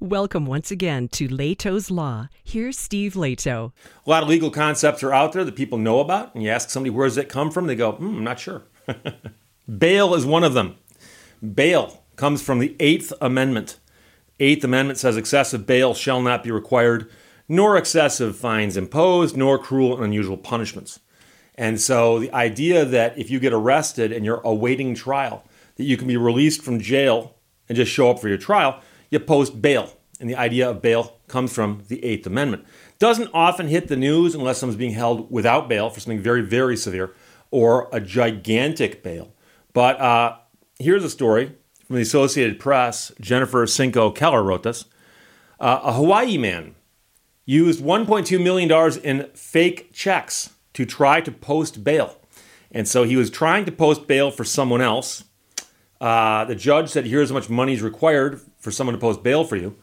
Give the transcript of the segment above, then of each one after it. Welcome once again to Lato's Law. Here's Steve Lato. A lot of legal concepts are out there that people know about, and you ask somebody, where does that come from? They go, I'm not sure. Bail is one of them. Bail comes from the Eighth Amendment. Eighth Amendment says excessive bail shall not be required, nor excessive fines imposed, nor cruel and unusual punishments. And so the idea that if you get arrested and you're awaiting trial, that you can be released from jail and just show up for your trial, you post bail. And the idea of bail comes from the Eighth Amendment. Doesn't often hit the news unless someone's being held without bail for something very, very severe or a gigantic bail. But here's a story from the Associated Press. Jennifer Cinco Keller wrote this. A Hawaii man used $1.2 million in fake checks to try to post bail. And so he was trying to post bail for someone else. The judge said, here's how much money is required for someone to post bail for you.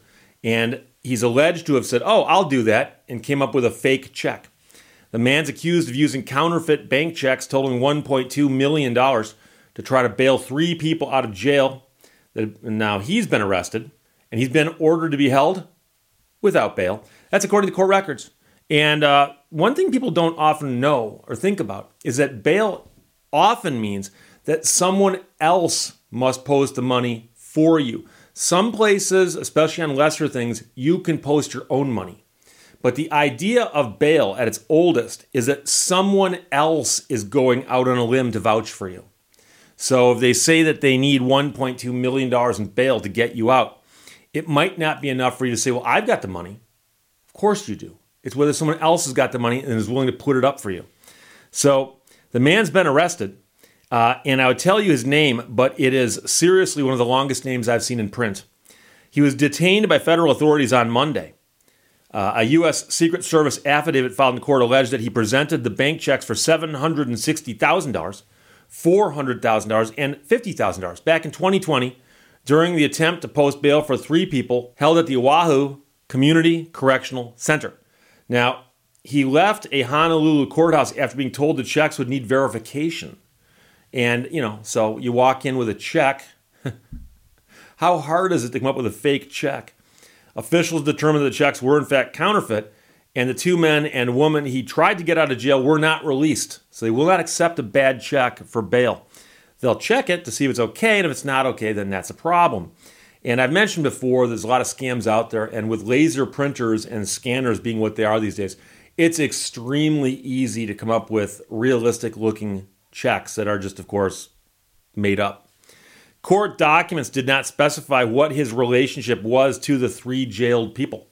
And he's alleged to have said, I'll do that, and came up with a fake check. The man's accused of using counterfeit bank checks totaling $1.2 million to try to bail three people out of jail. Now he's been arrested, and he's been ordered to be held without bail. That's according to court records. And one thing people don't often know or think about is that bail often means that someone else must post the money for you. Some places, especially on lesser things, you can post your own money. But the idea of bail at its oldest is that someone else is going out on a limb to vouch for you. So if they say that they need $1.2 million in bail to get you out, it might not be enough for you to say, I've got the money. Of course you do. It's whether someone else has got the money and is willing to put it up for you. So the man's been arrested. And I would tell you his name, but it is seriously one of the longest names I've seen in print. He was detained by federal authorities on Monday. A U.S. Secret Service affidavit filed in court alleged that he presented the bank checks for $760,000, $400,000, and $50,000 back in 2020 during the attempt to post bail for three people held at the Oahu Community Correctional Center. Now, he left a Honolulu courthouse after being told the checks would need verification. And, so you walk in with a check. How hard is it to come up with a fake check? Officials determined that the checks were, in fact, counterfeit, and the two men and woman he tried to get out of jail were not released. So they will not accept a bad check for bail. They'll check it to see if it's okay, and if it's not okay, then that's a problem. And I've mentioned before, there's a lot of scams out there, and with laser printers and scanners being what they are these days, it's extremely easy to come up with realistic-looking checks that are just, of course, made up. Court documents did not specify what his relationship was to the three jailed people.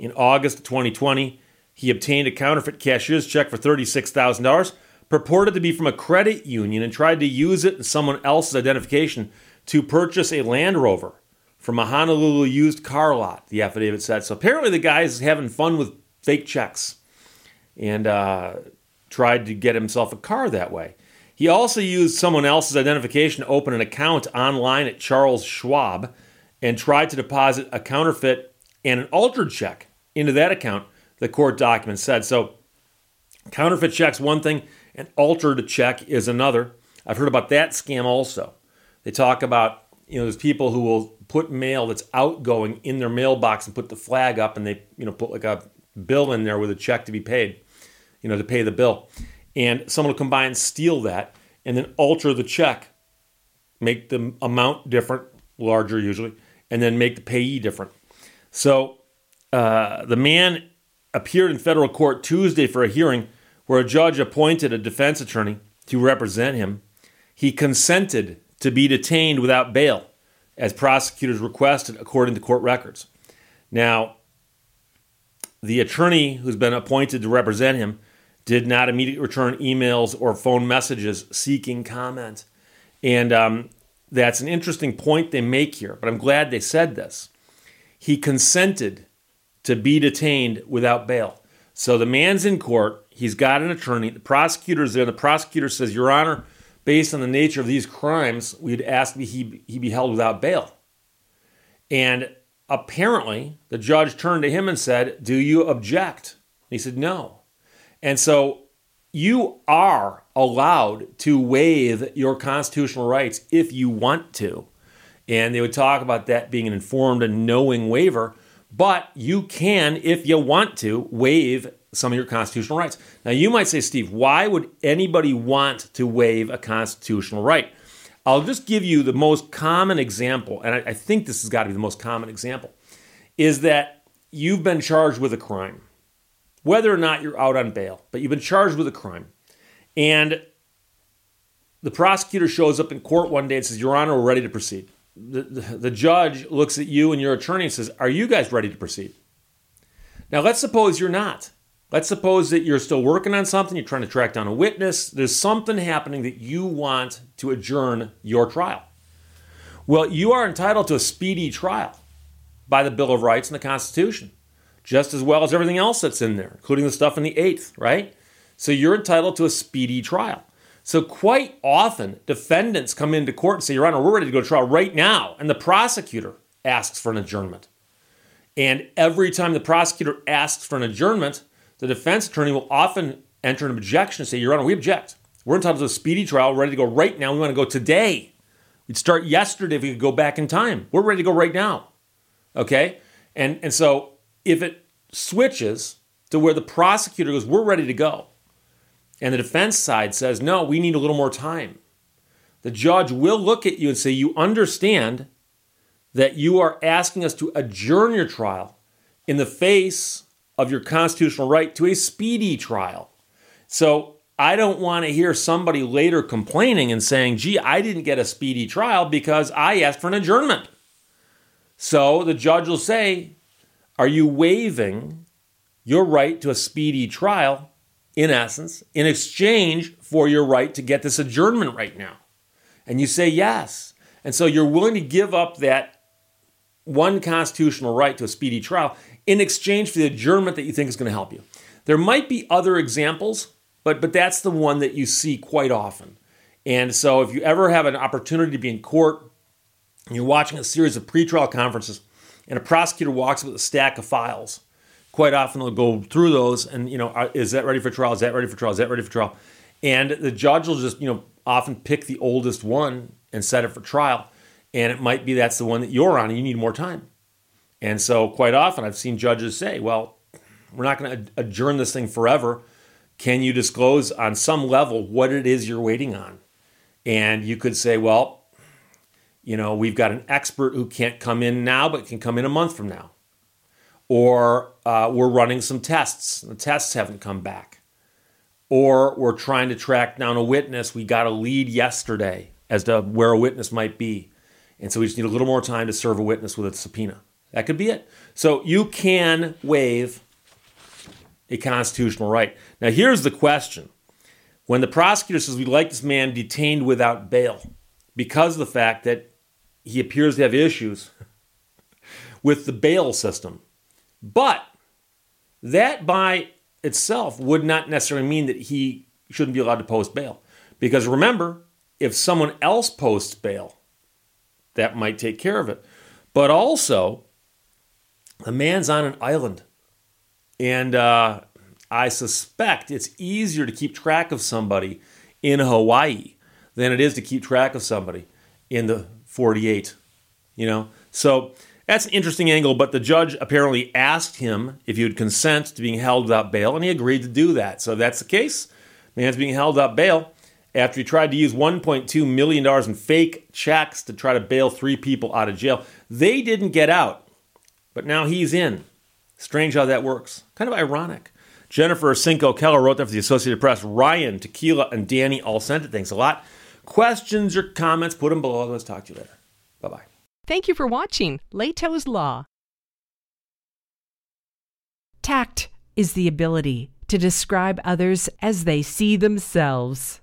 In August 2020, he obtained a counterfeit cashier's check for $36,000, purported to be from a credit union, and tried to use it in someone else's identification to purchase a Land Rover from a Honolulu used car lot, the affidavit said. So apparently the guy is having fun with fake checks. And, tried to get himself a car that way. He also used someone else's identification to open an account online at Charles Schwab and tried to deposit a counterfeit and an altered check into that account, the court document said. So counterfeit check's one thing, an altered check is another. I've heard about that scam also. They talk about, there's people who will put mail that's outgoing in their mailbox and put the flag up, and they, put like a bill in there with a check to be paid. To pay the bill. And someone will come by and steal that and then alter the check, make the amount different, larger usually, and then make the payee different. So the man appeared in federal court Tuesday for a hearing where a judge appointed a defense attorney to represent him. He consented to be detained without bail, as prosecutors requested, according to court records. Now, the attorney who's been appointed to represent him did not immediately return emails or phone messages seeking comment. And that's an interesting point they make here, but I'm glad they said this. He consented to be detained without bail. So the man's in court. He's got an attorney. The prosecutor's there. The prosecutor says, Your Honor, based on the nature of these crimes, we'd ask that he be held without bail. And apparently, the judge turned to him and said, Do you object? He said, No. And so you are allowed to waive your constitutional rights if you want to. And they would talk about that being an informed and knowing waiver. But you can, if you want to, waive some of your constitutional rights. Now, you might say, Steve, why would anybody want to waive a constitutional right? I'll just give you the most common example, and I think this has got to be the most common example, is that you've been charged with a crime, whether or not you're out on bail, but you've been charged with a crime. And the prosecutor shows up in court one day and says, Your Honor, we're ready to proceed. The judge looks at you and your attorney and says, Are you guys ready to proceed? Now, let's suppose you're not. Let's suppose that you're still working on something. You're trying to track down a witness. There's something happening that you want to adjourn your trial. Well, you are entitled to a speedy trial by the Bill of Rights and the Constitution, just as well as everything else that's in there, including the stuff in the 8th, right? So you're entitled to a speedy trial. So quite often, defendants come into court and say, Your Honor, we're ready to go to trial right now. And the prosecutor asks for an adjournment. And every time the prosecutor asks for an adjournment, the defense attorney will often enter an objection and say, Your Honor, we object. We're entitled to a speedy trial. We're ready to go right now. We want to go today. We'd start yesterday if we could go back in time. We're ready to go right now. Okay? And so if it switches to where the prosecutor goes, We're ready to go, and the defense side says, No, we need a little more time, the judge will look at you and say, You understand that you are asking us to adjourn your trial in the face of your constitutional right to a speedy trial. So I don't want to hear somebody later complaining and saying, Gee, I didn't get a speedy trial because I asked for an adjournment. So the judge will say, Are you waiving your right to a speedy trial, in essence, in exchange for your right to get this adjournment right now? And you say yes. And so you're willing to give up that one constitutional right to a speedy trial in exchange for the adjournment that you think is going to help you. There might be other examples, but that's the one that you see quite often. And so if you ever have an opportunity to be in court, and you're watching a series of pretrial conferences, and a prosecutor walks up with a stack of files, quite often they'll go through those and, is that ready for trial? Is that ready for trial? Is that ready for trial? And the judge will just, often pick the oldest one and set it for trial. And it might be that's the one that you're on and you need more time. And so quite often I've seen judges say, Well, we're not going to adjourn this thing forever. Can you disclose on some level what it is you're waiting on? And you could say, Well, we've got an expert who can't come in now, but can come in a month from now. Or we're running some tests. The tests haven't come back. Or we're trying to track down a witness. We got a lead yesterday as to where a witness might be. And so we just need a little more time to serve a witness with a subpoena. That could be it. So you can waive a constitutional right. Now, here's the question. When the prosecutor says, We'd like this man detained without bail because of the fact that he appears to have issues with the bail system. But that by itself would not necessarily mean that he shouldn't be allowed to post bail. Because remember, if someone else posts bail, that might take care of it. But also, the man's on an island. And I suspect it's easier to keep track of somebody in Hawaii than it is to keep track of somebody in the 48, So that's an interesting angle, but the judge apparently asked him if he would consent to being held without bail, and he agreed to do that. So if that's the case, man's being held without bail after he tried to use $1.2 million in fake checks to try to bail 3 people out of jail. They didn't get out, but now he's in. Strange how that works. Kind of ironic. Jennifer Cinco Keller wrote that for the Associated Press. Ryan, Tequila, and Danny all sent it. Thanks a lot. Questions or comments, put them below. Let's talk to you later. Bye-bye. Thank you for watching Lato's Law. Tact is the ability to describe others as they see themselves.